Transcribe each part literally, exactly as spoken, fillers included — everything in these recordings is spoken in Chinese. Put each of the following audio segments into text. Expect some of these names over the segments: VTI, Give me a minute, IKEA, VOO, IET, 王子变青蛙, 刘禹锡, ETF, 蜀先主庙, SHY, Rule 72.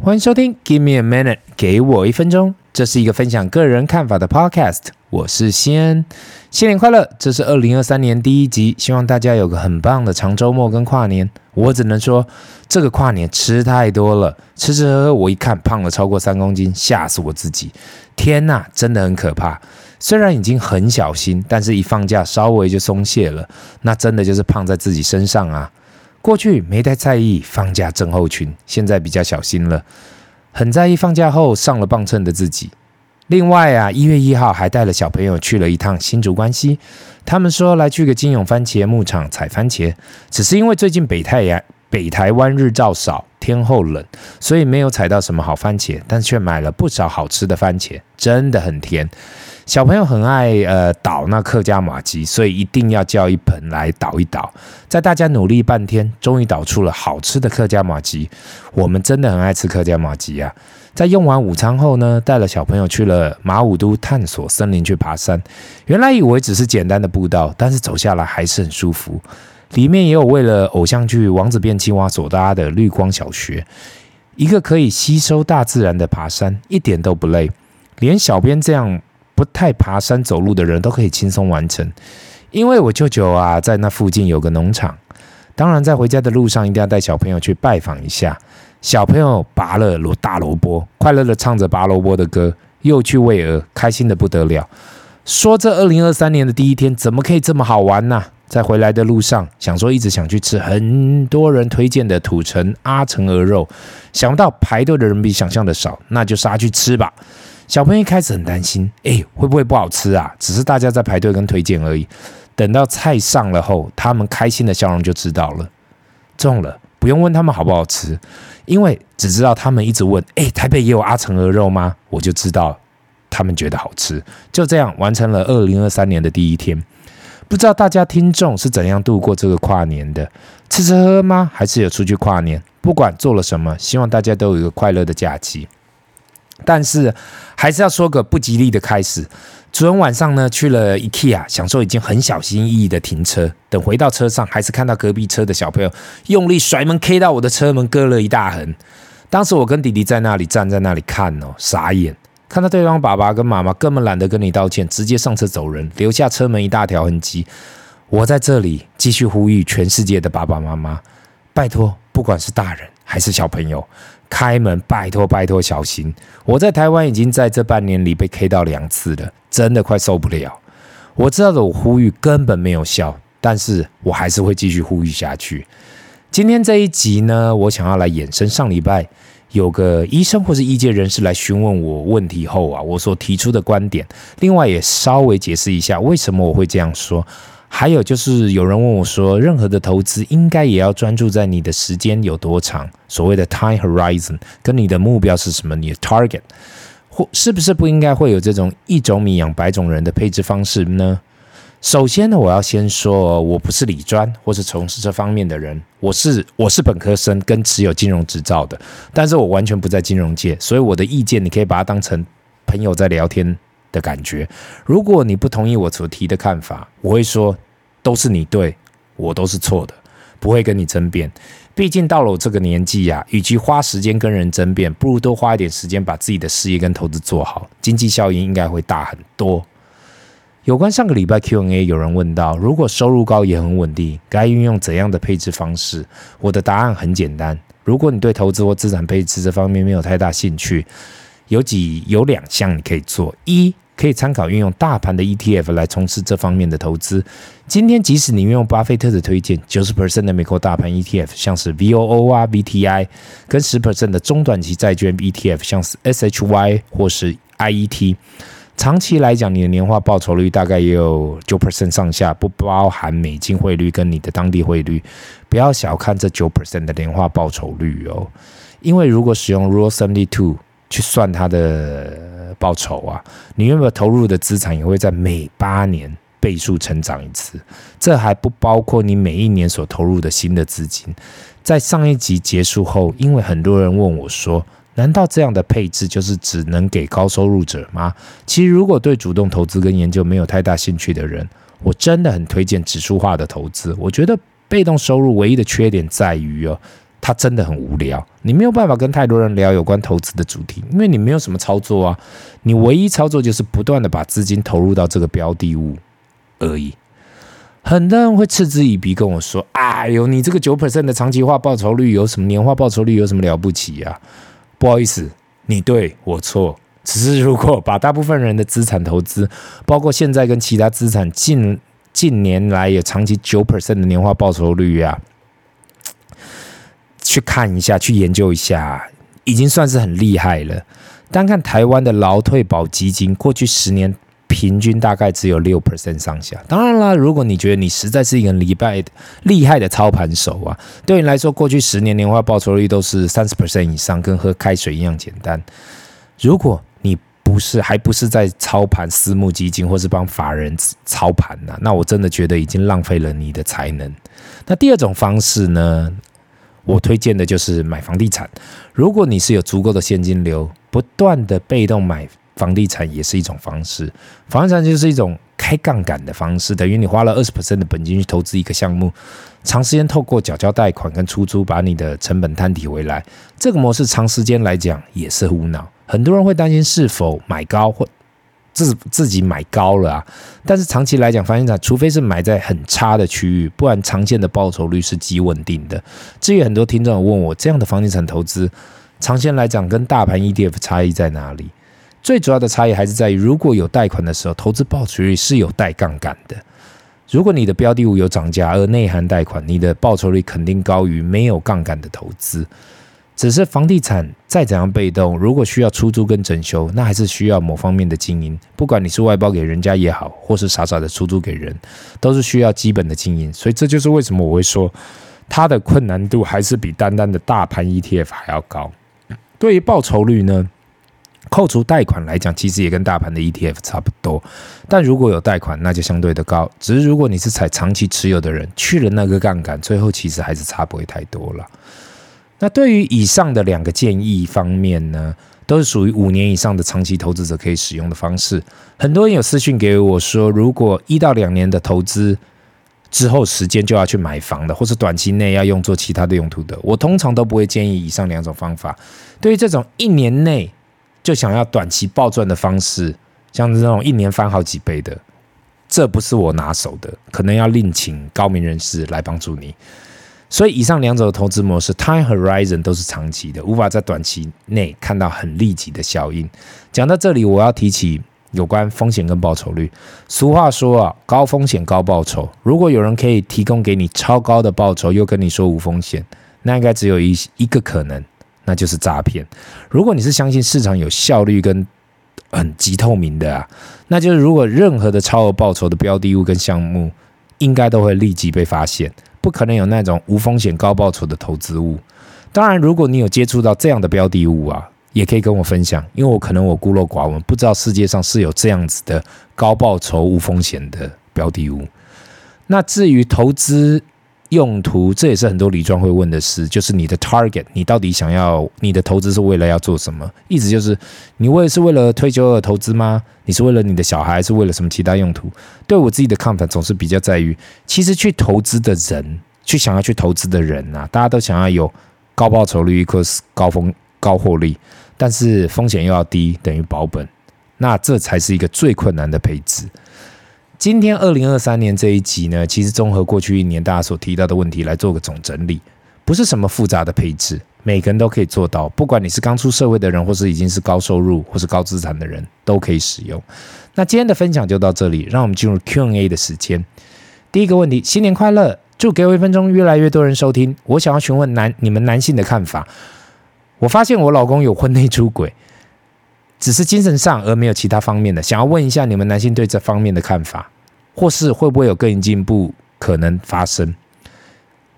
欢迎收听 Give me a minute， 给我一分钟。这是一个分享个人看法的 podcast， 我是西恩。新年快乐，这是二零二三年第一集，希望大家有个很棒的长周末跟跨年。我只能说这个跨年吃太多了，吃吃喝喝，我一看胖了超过三公斤，吓死我自己，天哪，真的很可怕。虽然已经很小心，但是一放假稍微就松懈了，那真的就是胖在自己身上啊。过去没太在意放假症候群，现在比较小心了，很在意放假后上了磅秤的自己。另外啊，一月一号还带了小朋友去了一趟新竹关西，他们说来去个金永番茄牧场采番茄，只是因为最近北太阳北台湾日照少，天后冷，所以没有采到什么好番茄，但却买了不少好吃的番茄，真的很甜。小朋友很爱呃捣那客家麻糬，所以一定要叫一盆来捣一捣。在大家努力半天，终于捣出了好吃的客家麻糬。我们真的很爱吃客家麻糬啊！在用完午餐后呢，带了小朋友去了马武都探索森林去爬山。原来以为只是简单的步道，但是走下来还是很舒服。里面也有为了偶像剧《王子变青蛙》所搭的绿光小学，一个可以吸收大自然的爬山，一点都不累，连小编这样不太爬山走路的人都可以轻松完成。因为我舅舅啊，在那附近有个农场，当然在回家的路上一定要带小朋友去拜访一下。小朋友拔了大萝卜，快乐的唱着拔萝卜的歌，又去喂鹅，开心的不得了。说这二零二三年的第一天怎么可以这么好玩呢、啊？在回来的路上，想说一直想去吃很多人推荐的土城阿城鹅肉，想不到排队的人比想象的少，那就杀去吃吧。小朋友一开始很担心，哎，会不会不好吃啊？只是大家在排队跟推荐而已。等到菜上了后，他们开心的笑容就知道了。中了，不用问他们好不好吃，因为只知道他们一直问，哎，台北也有阿城鹅肉吗？我就知道他们觉得好吃。就这样完成了二零二三年的第一天。不知道大家听众是怎样度过这个跨年的，吃吃喝喝吗？还是有出去跨年？不管做了什么，希望大家都有一个快乐的假期。但是还是要说个不吉利的开始。昨天晚上呢，去了 IKEA， 想说已经很小心翼翼的停车，等回到车上，还是看到隔壁车的小朋友用力甩门 K 到我的车门，割了一大痕。当时我跟弟弟在那里站在那里看哦，傻眼。看到对方爸爸跟妈妈根本懒得跟你道歉，直接上车走人，留下车门一大条痕迹。我在这里继续呼吁全世界的爸爸妈妈，拜托，不管是大人还是小朋友，开门拜托拜托小心。我在台湾已经在这半年里被 K 到两次了，真的快受不了。我知道的，我呼吁根本没有效，但是我还是会继续呼吁下去。今天这一集呢，我想要来衍生上礼拜有个医生或是医界人士来询问我问题后啊，我所提出的观点，另外也稍微解释一下为什么我会这样说。还有就是有人问我说，任何的投资应该也要专注在你的时间有多长，所谓的 time horizon， 跟你的目标是什么，你的 target， 或是不是不应该会有这种一种米养百种人的配置方式呢？首先呢，我要先说，我不是理专或是从事这方面的人，我是我是本科生跟持有金融执照的，但是我完全不在金融界，所以我的意见你可以把它当成朋友在聊天的感觉。如果你不同意我所提的看法，我会说都是你对，我都是错的，不会跟你争辩。毕竟到了我这个年纪啊，与其花时间跟人争辩，不如多花一点时间把自己的事业跟投资做好，经济效应应该会大很多。有关上个礼拜 Q and A， 有人问到，如果收入高也很稳定，该运用怎样的配置方式？我的答案很简单，如果你对投资或资产配置这方面没有太大兴趣，有几有两项你可以做。一，可以参考运用大盘的 E T F 来从事这方面的投资。今天即使你运用巴菲特的推荐 百分之九十 的美国大盘 E T F， 像是 V O O 啊 V T I， 跟 百分之十 的中短期债券 E T F， 像是 S H Y 或是 I E T，长期来讲，你的年化报酬率大概也有 百分之九 上下，不包含美金汇率跟你的当地汇率。不要小看这 百分之九 的年化报酬率哦，因为如果使用 Rule 七十二去算它的报酬啊，你原本投入的资产也会在每八年倍数成长一次，这还不包括你每一年所投入的新的资金。在上一集结束后，因为很多人问我说，难道这样的配置就是只能给高收入者吗？其实如果对主动投资跟研究没有太大兴趣的人，我真的很推荐指数化的投资。我觉得被动收入唯一的缺点在于哦，它真的很无聊，你没有办法跟太多人聊有关投资的主题，因为你没有什么操作啊，你唯一操作就是不断的把资金投入到这个标的物而已。很多人会嗤之以鼻跟我说，哎呦，你这个 百分之九 的长期化报酬率有什么，年化报酬率有什么了不起啊？不好意思，你对我错，只是如果把大部分人的资产投资，包括现在跟其他资产 近, 近年来有长期 百分之九 的年化报酬率啊，去看一下，去研究一下，已经算是很厉害了。单看台湾的劳退保基金，过去十年平均大概只有 百分之六 上下。当然啦，如果你觉得你实在是一个很厉害的操盘手啊，对你来说，过去十年年化报酬率都是 百分之三十 以上，跟喝开水一样简单。如果你不是还不是在操盘私募基金，或是帮法人操盘啊，那我真的觉得已经浪费了你的才能。那第二种方式呢？我推荐的就是买房地产。如果你是有足够的现金流，不断的被动买房地产也是一种方式。房地产就是一种开杠杆的方式，等于你花了 百分之二十 的本金去投资一个项目，长时间透过缴交贷款跟出租把你的成本摊提回来。这个模式长时间来讲也是无脑。很多人会担心是否买高或自, 自己买高了啊，但是长期来讲，房地产除非是买在很差的区域，不然长线的报酬率是极稳定的。至于很多听众有问我，这样的房地产投资，长线来讲跟大盘 E T F 差异在哪里？最主要的差异还是在于，如果有贷款的时候，投资报酬率是有带杠杆的。如果你的标的物有涨价而内含贷款，你的报酬率肯定高于没有杠杆的投资。只是房地产再怎样被动，如果需要出租跟整修，那还是需要某方面的经营，不管你是外包给人家也好，或是傻傻的出租给人，都是需要基本的经营。所以这就是为什么我会说它的困难度还是比单单的大盘 E T F 还要高。对于报酬率呢，扣除贷款来讲，其实也跟大盘的 E T F 差不多，但如果有贷款，那就相对的高。只是如果你是采长期持有的人，去了那个杠杆，最后其实还是差不会太多了。那对于以上的两个建议方面呢，都是属于五年以上的长期投资者可以使用的方式。很多人有私讯给我说，如果一到两年的投资之后时间就要去买房的，或是短期内要用作其他的用途的，我通常都不会建议以上两种方法。对于这种一年内就想要短期暴赚的方式，像这种一年翻好几倍的，这不是我拿手的，可能要另请高明人士来帮助你。所以以上两种的投资模式 time horizon 都是长期的，无法在短期内看到很立即的效应。讲到这里，我要提起有关风险跟报酬率。俗话说啊，高风险高报酬，如果有人可以提供给你超高的报酬，又跟你说无风险，那应该只有 一, 一个可能，那就是诈骗。如果你是相信市场有效率跟很极透明的啊，那就是如果任何的超额报酬的标的物跟项目应该都会立即被发现，不可能有那种无风险高报酬的投资物。当然，如果你有接触到这样的标的物啊，也可以跟我分享，因为我可能我孤陋寡闻，不知道世界上是有这样子的高报酬无风险的标的物。那至于投资用途，这也是很多理专会问的事，就是你的 target， 你到底想要你的投资是为了要做什么？意思就是你为是为了退休而投资吗？你是为了你的小孩，还是为了什么其他用途？对我自己的看法总是比较在于，其实去投资的人，去想要去投资的人啊，大家都想要有高报酬率或是高风高获利，但是风险又要低，等于保本，那这才是一个最困难的配置。今天二零二三年这一集呢，其实综合过去一年大家所提到的问题来做个总整理，不是什么复杂的配置，每个人都可以做到，不管你是刚出社会的人，或是已经是高收入或是高资产的人，都可以使用。那今天的分享就到这里，让我们进入 Q and A 的时间。第一个问题，新年快乐，祝给我一分钟越来越多人收听，我想要询问男你们男性的看法。我发现我老公有婚内出轨，只是精神上而没有其他方面的，想要问一下你们男性对这方面的看法，或是会不会有更进步可能发生。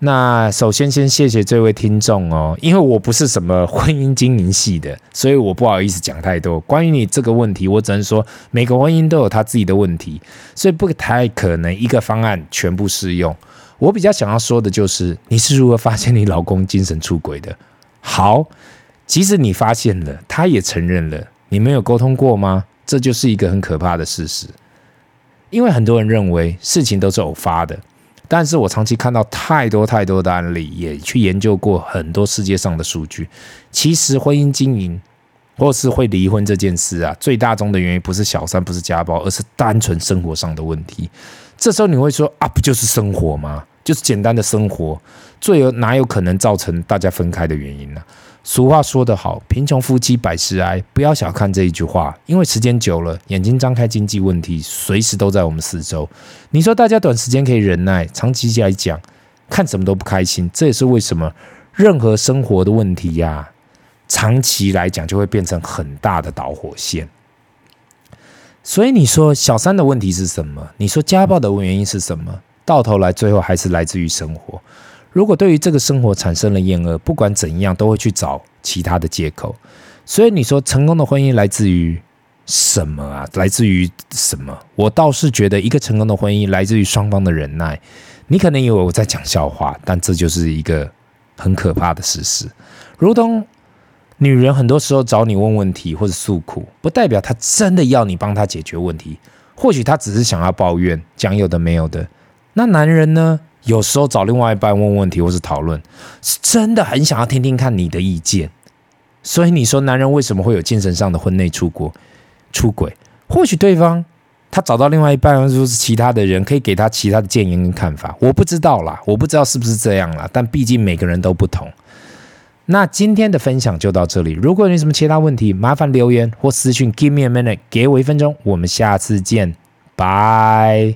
那首先先谢谢这位听众哦，因为我不是什么婚姻经营系的，所以我不好意思讲太多关于你这个问题。我只能说每个婚姻都有他自己的问题，所以不太可能一个方案全部适用。我比较想要说的就是，你是如何发现你老公精神出轨的？好，即使你发现了，他也承认了，你们有沟通过吗？这就是一个很可怕的事实，因为很多人认为事情都是偶发的，但是我长期看到太多太多的案例，也去研究过很多世界上的数据，其实婚姻经营或是会离婚这件事啊，最大宗的原因不是小三，不是家暴，而是单纯生活上的问题。这时候你会说啊，不就是生活吗？就是简单的生活，最有哪有可能造成大家分开的原因呢、啊？俗话说得好，贫穷夫妻百事哀。不要小看这一句话，因为时间久了，眼睛张开，经济问题随时都在我们四周。你说大家短时间可以忍耐，长期来讲，看什么都不开心。这也是为什么任何生活的问题呀、啊，长期来讲就会变成很大的导火线。所以你说小三的问题是什么？你说家暴的原因是什么？到头来最后还是来自于生活。如果对于这个生活产生了厌恶，不管怎样都会去找其他的借口。所以你说成功的婚姻来自于什么啊？来自于什么？我倒是觉得一个成功的婚姻来自于双方的忍耐。你可能以为我在讲笑话，但这就是一个很可怕的事实。如同女人很多时候找你问问题或者诉苦，不代表她真的要你帮她解决问题，或许她只是想要抱怨，讲有的没有的。那男人呢？有时候找另外一半问问题或是讨论，是真的很想要听听看你的意见。所以你说男人为什么会有精神上的婚内出轨？出轨或许对方他找到另外一半或是其他的人可以给他其他的建言跟看法，我不知道啦，我不知道是不是这样啦，但毕竟每个人都不同。那今天的分享就到这里，如果有什么其他问题，麻烦留言或私讯 Give me a minute， 给我一分钟，我们下次见，拜。